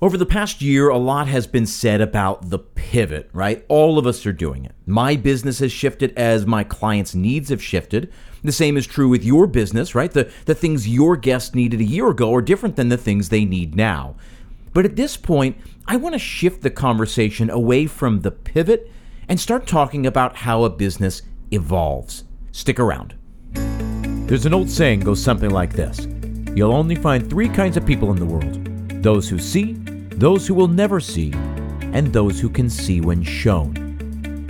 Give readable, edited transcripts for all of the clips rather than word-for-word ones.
Over the past year, a lot has been said about the pivot, right? All of us are doing it. My business has shifted as my clients' needs have shifted. The same is true with your business, right? The things your guests needed a year ago are different than the things they need now. But at this point, I want to shift the conversation away from the pivot and start talking about how a business evolves. Stick around. There's an old saying goes something like this. You'll only find three kinds of people in the world. Those who see, those who will never see, and those who can see when shown.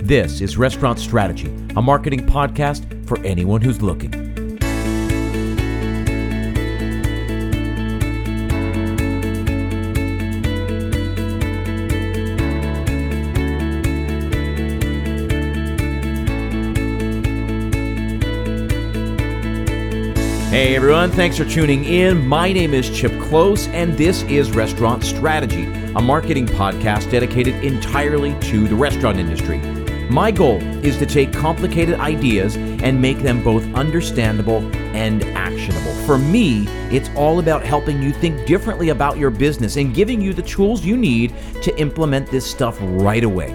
This is Restaurant Strategy, a marketing podcast for anyone who's looking. Hey everyone, thanks for tuning in. My name is Chip Close, and this is Restaurant Strategy, a marketing podcast dedicated entirely to the restaurant industry. My goal is to take complicated ideas and make them both understandable and actionable. For me, it's all about helping you think differently about your business and giving you the tools you need to implement this stuff right away.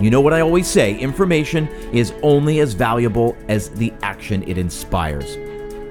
You know what I always say, information is only as valuable as the action it inspires.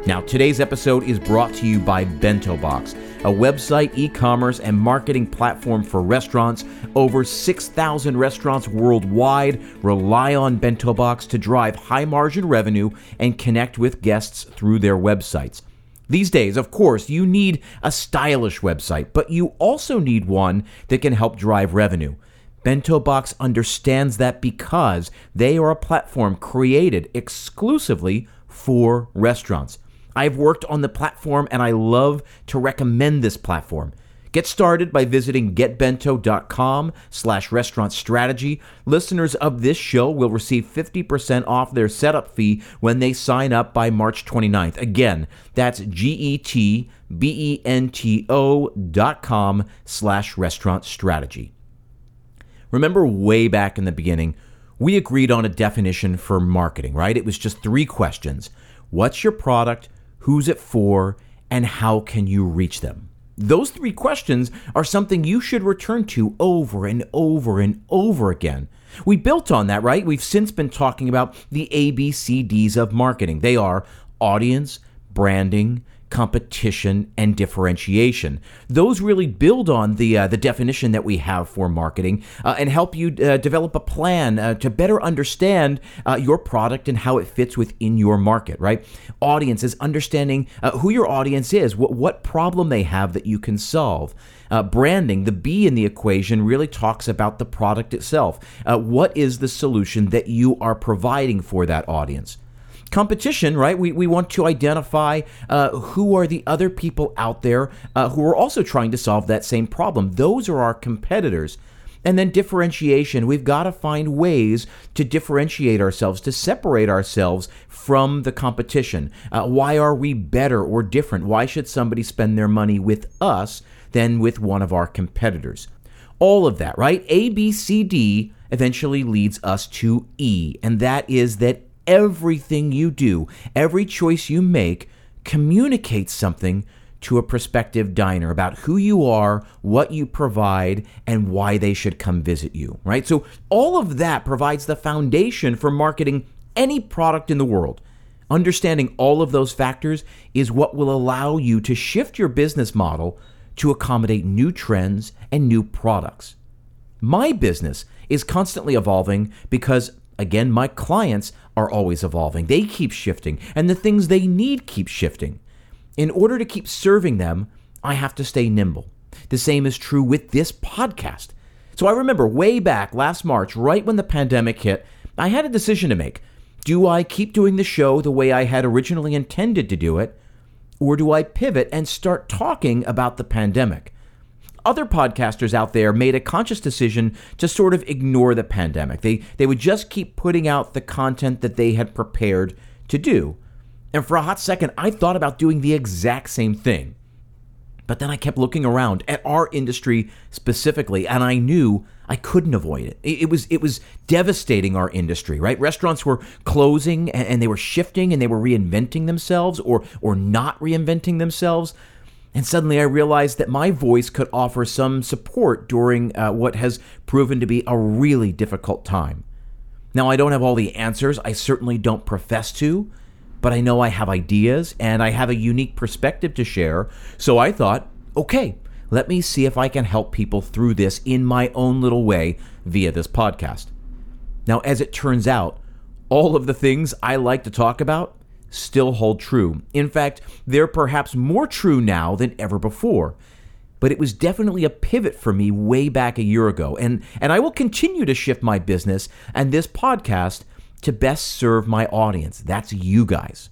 Now, today's episode is brought to you by BentoBox, a website, e-commerce, and marketing platform for restaurants. Over 6,000 restaurants worldwide rely on BentoBox to drive high-margin revenue and connect with guests through their websites. These days, of course, you need a stylish website, but you also need one that can help drive revenue. BentoBox understands that because they are a platform created exclusively for restaurants. I've worked on the platform, and I love to recommend this platform. Get started by visiting getbento.com/restaurant strategy. Listeners of this show will receive 50% off their setup fee when they sign up by March 29th. Again, that's getbento.com/restaurant strategy. Remember way back in the beginning, we agreed on a definition for marketing, right? It was just three questions. What's your product? Who's it for? And how can you reach them? Those three questions are something you should return to over and over and over again. We built on that, right? We've since been talking about the ABCDs of marketing. They are audience, branding, competition, and differentiation. Those really build on the definition that we have for marketing and help you develop a plan to better understand your product and how it fits within your market, right? Audience is understanding who your audience is, what problem they have that you can solve. Branding, the B in the equation, really talks about the product itself. What is the solution that you are providing for that audience? Competition, right? We want to identify who are the other people out there who are also trying to solve that same problem. Those are our competitors. And then differentiation, we've got to find ways to differentiate ourselves, to separate ourselves from the competition. Why are we better or different? Why should somebody spend their money with us than with one of our competitors? All of that, right? A, B, C, D eventually leads us to E, and that is that everything you do, every choice you make, communicates something to a prospective diner about who you are, what you provide, and why they should come visit you, right? So all of that provides the foundation for marketing any product in the world. Understanding all of those factors is what will allow you to shift your business model to accommodate new trends and new products. My business is constantly evolving because, again, my clients are always evolving. They keep shifting, and the things they need keep shifting. In order to keep serving them, I have to stay nimble. The same is true with this podcast. So I remember way back last March, right when the pandemic hit, I had a decision to make. Do I keep doing the show the way I had originally intended to do it, or do I pivot and start talking about the pandemic? Other podcasters out there made a conscious decision to sort of ignore the pandemic. They would just keep putting out the content that they had prepared to do. And for a hot second, I thought about doing the exact same thing. But then I kept looking around at our industry specifically, and I knew I couldn't avoid it. It was devastating our industry, right? Restaurants were closing, and they were shifting, and they were reinventing themselves or not reinventing themselves. And suddenly I realized that my voice could offer some support during what has proven to be a really difficult time. Now, I don't have all the answers. I certainly don't profess to, but I know I have ideas and I have a unique perspective to share. So I thought, okay, let me see if I can help people through this in my own little way via this podcast. Now, as it turns out, all of the things I like to talk about still hold true. In fact, they're perhaps more true now than ever before. But it was definitely a pivot for me way back a year ago. And I will continue to shift my business and this podcast to best serve my audience. That's you guys.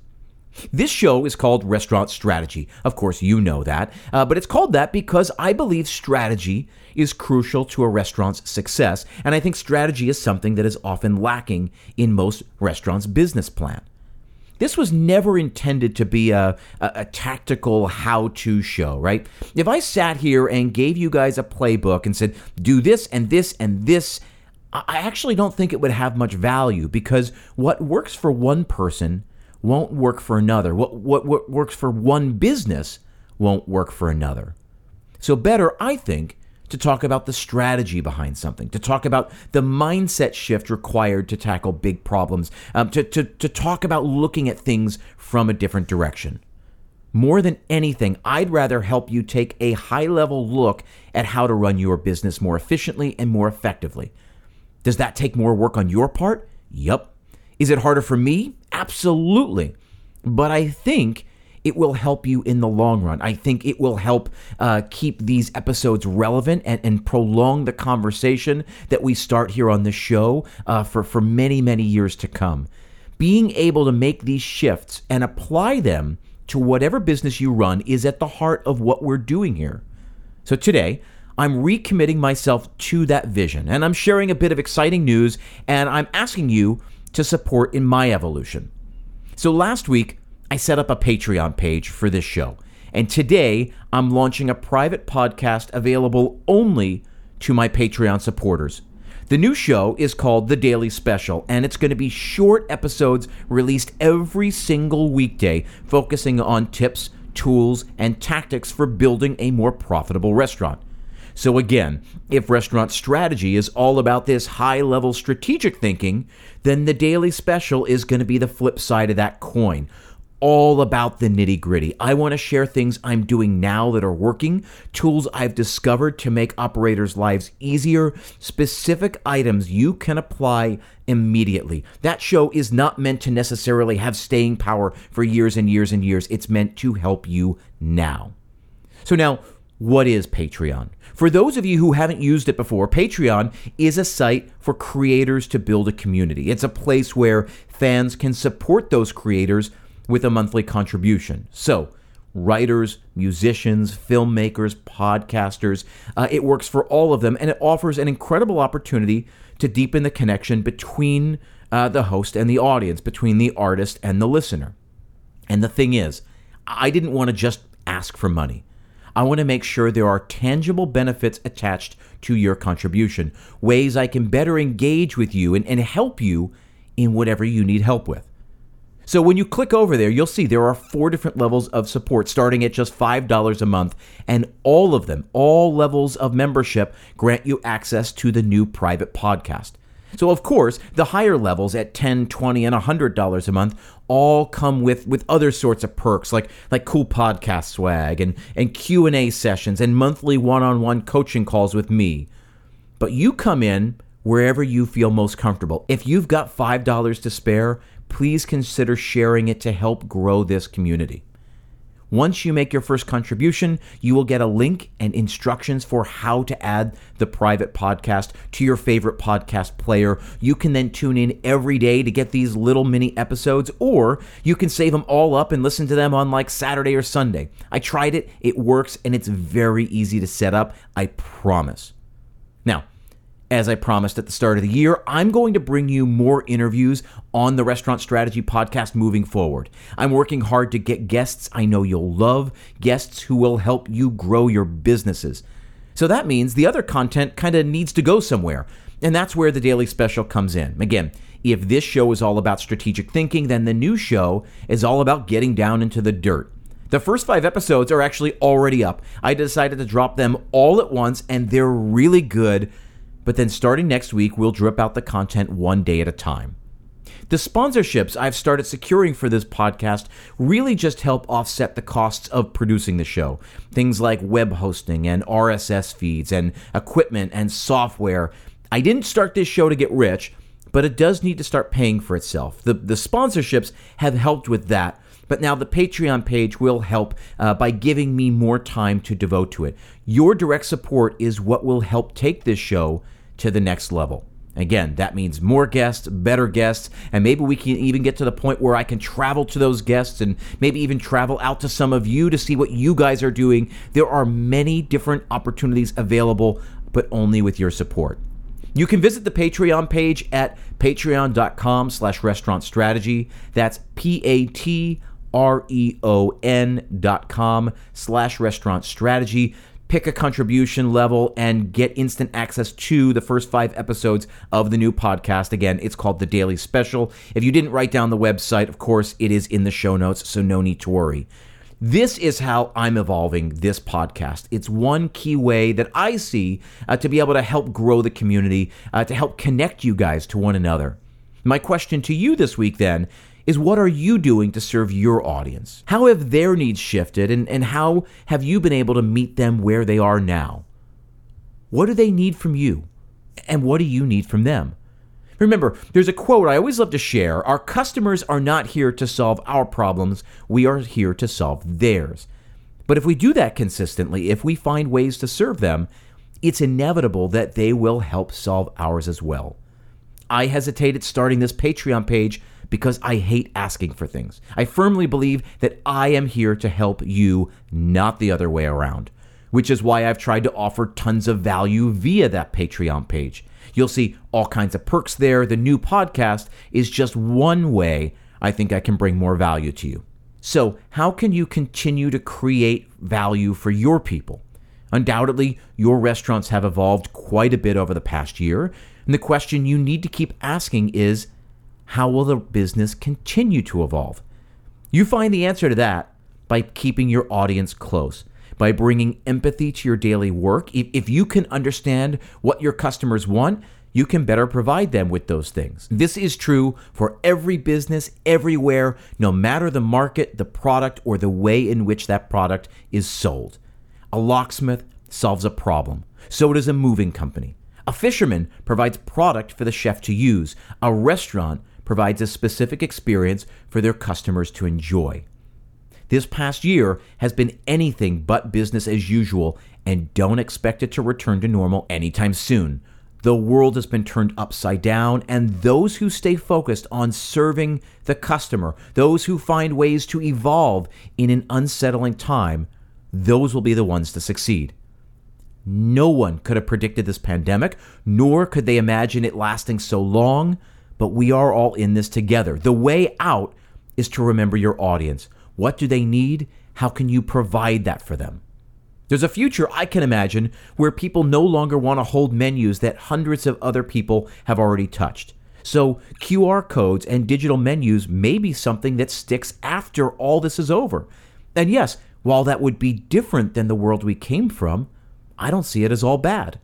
This show is called Restaurant Strategy. Of course, you know that. But it's called that because I believe strategy is crucial to a restaurant's success. And I think strategy is something that is often lacking in most restaurants' business plan. This was never intended to be a tactical how-to show, right? If I sat here and gave you guys a playbook and said, do this and this and this, I actually don't think it would have much value because what works for one person won't work for another. What works for one business won't work for another. So better, I think, to talk about the strategy behind something, to talk about the mindset shift required to tackle big problems, to talk about looking at things from a different direction. More than anything, I'd rather help you take a high-level look at how to run your business more efficiently and more effectively. Does that take more work on your part? Yep. Is it harder for me? Absolutely. But I think it will help you in the long run. I think it will help keep these episodes relevant and prolong the conversation that we start here on the show for many, many years to come. Being able to make these shifts and apply them to whatever business you run is at the heart of what we're doing here. So today, I'm recommitting myself to that vision, and I'm sharing a bit of exciting news, and I'm asking you to support in my evolution. So last week, I set up a Patreon page for this show, and today I'm launching a private podcast available only to my Patreon supporters. The new show is called The Daily Special, and it's going to be short episodes released every single weekday, focusing on tips, tools, and tactics for building a more profitable restaurant. So again, if Restaurant Strategy is all about this high-level strategic thinking, then The Daily Special is going to be the flip side of that coin. All about the nitty-gritty. I want to share things I'm doing now that are working, tools I've discovered to make operators' lives easier, specific items you can apply immediately. That show is not meant to necessarily have staying power for years and years and years. It's meant to help you now. So now, what is Patreon? For those of you who haven't used it before, Patreon is a site for creators to build a community. It's a place where fans can support those creators with a monthly contribution. So writers, musicians, filmmakers, podcasters, it works for all of them, and it offers an incredible opportunity to deepen the connection between the host and the audience, between the artist and the listener. And the thing is, I didn't want to just ask for money. I want to make sure there are tangible benefits attached to your contribution, ways I can better engage with you and help you in whatever you need help with. So when you click over there, you'll see there are 4 different levels of support starting at just $5 a month, and all of them, all levels of membership, grant you access to the new private podcast. So of course, the higher levels at $10, $20, and $100 a month all come with other sorts of perks like cool podcast swag and Q&A sessions and monthly one-on-one coaching calls with me. But you come in wherever you feel most comfortable. If you've got $5 to spare, please consider sharing it to help grow this community. Once you make your first contribution, you will get a link and instructions for how to add the private podcast to your favorite podcast player. You can then tune in every day to get these little mini episodes, or you can save them all up and listen to them on like Saturday or Sunday. I tried it, it works, and it's very easy to set up, I promise. Now, as I promised at the start of the year, I'm going to bring you more interviews on the Restaurant Strategy podcast moving forward. I'm working hard to get guests I know you'll love, guests who will help you grow your businesses. So that means the other content kind of needs to go somewhere, and that's where the Daily Special comes in. Again, if this show is all about strategic thinking, then the new show is all about getting down into the dirt. The first 5 episodes are actually already up. I decided to drop them all at once, and they're really good. But then starting next week, we'll drip out the content one day at a time. The sponsorships I've started securing for this podcast really just help offset the costs of producing the show. Things like web hosting and RSS feeds and equipment and software. I didn't start this show to get rich, but it does need to start paying for itself. The sponsorships have helped with that. But now the Patreon page will help by giving me more time to devote to it. Your direct support is what will help take this show to the next level. Again, that means more guests, better guests, and maybe we can even get to the point where I can travel to those guests and maybe even travel out to some of you to see what you guys are doing. There are many different opportunities available, but only with your support. You can visit the Patreon page at patreon.com/restaurantstrategy. That's patreon.com/restaurantstrategy. Pick a contribution level and get instant access to the first 5 episodes of the new podcast. Again, it's called The Daily Special. If you didn't write down the website, of course, it is in the show notes, so no need to worry. This is how I'm evolving this podcast. It's one key way that I see to be able to help grow the community, to help connect you guys to one another. My question to you this week then is, what are you doing to serve your audience? How have their needs shifted, and how have you been able to meet them where they are now? What do they need from you, and what do you need from them? Remember, there's a quote I always love to share. Our customers are not here to solve our problems. We are here to solve theirs. But if we do that consistently, if we find ways to serve them, it's inevitable that they will help solve ours as well. I hesitated starting this Patreon page because I hate asking for things. I firmly believe that I am here to help you, not the other way around, which is why I've tried to offer tons of value via that Patreon page. You'll see all kinds of perks there. The new podcast is just one way I think I can bring more value to you. So how can you continue to create value for your people? Undoubtedly, your restaurants have evolved quite a bit over the past year. And the question you need to keep asking is, how will the business continue to evolve? You find the answer to that by keeping your audience close, by bringing empathy to your daily work. If you can understand what your customers want, you can better provide them with those things. This is true for every business, everywhere, no matter the market, the product, or the way in which that product is sold. A locksmith solves a problem. So does a moving company. A fisherman provides product for the chef to use. A restaurant provides a specific experience for their customers to enjoy. This past year has been anything but business as usual, and don't expect it to return to normal anytime soon. The world has been turned upside down, and those who stay focused on serving the customer, those who find ways to evolve in an unsettling time, those will be the ones to succeed. No one could have predicted this pandemic, nor could they imagine it lasting so long, but we are all in this together. The way out is to remember your audience. What do they need? How can you provide that for them? There's a future I can imagine where people no longer want to hold menus that hundreds of other people have already touched. So QR codes and digital menus may be something that sticks after all this is over. And yes, while that would be different than the world we came from, I don't see it as all bad.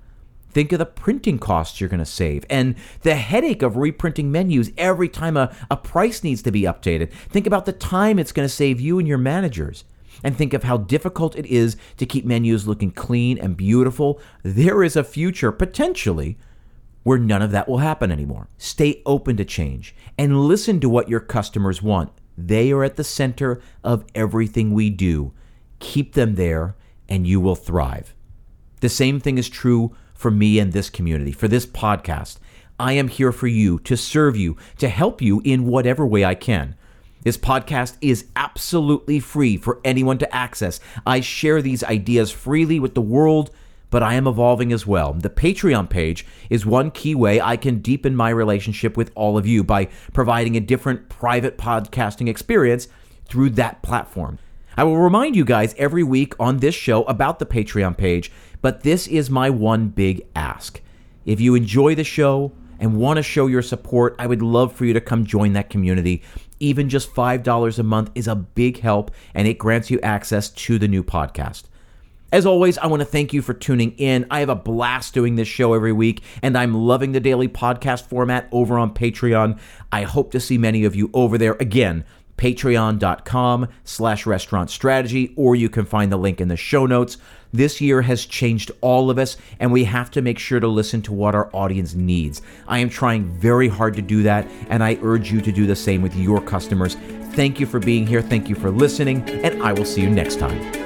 Think of the printing costs you're going to save and the headache of reprinting menus every time a price needs to be updated. Think about the time it's going to save you and your managers. And think of how difficult it is to keep menus looking clean and beautiful. There is a future, potentially, where none of that will happen anymore. Stay open to change and listen to what your customers want. They are at the center of everything we do. Keep them there and you will thrive. The same thing is true for me and this community, for this podcast. I am here for you, to serve you, to help you in whatever way I can. This podcast is absolutely free for anyone to access. I share these ideas freely with the world, but I am evolving as well. The Patreon page is one key way I can deepen my relationship with all of you by providing a different private podcasting experience through that platform. I will remind you guys every week on this show about the Patreon page, but this is my one big ask. If you enjoy the show and want to show your support, I would love for you to come join that community. Even just $5 a month is a big help, and it grants you access to the new podcast. As always, I want to thank you for tuning in. I have a blast doing this show every week, and I'm loving the daily podcast format over on Patreon. I hope to see many of you over there. Again, patreon.com/restaurant strategy, or you can find the link in the show notes. This year has changed all of us, and we have to make sure to listen to what our audience needs. I am trying very hard to do that, and I urge you to do the same with your customers. Thank you for being here. Thank you for listening, and I will see you next time.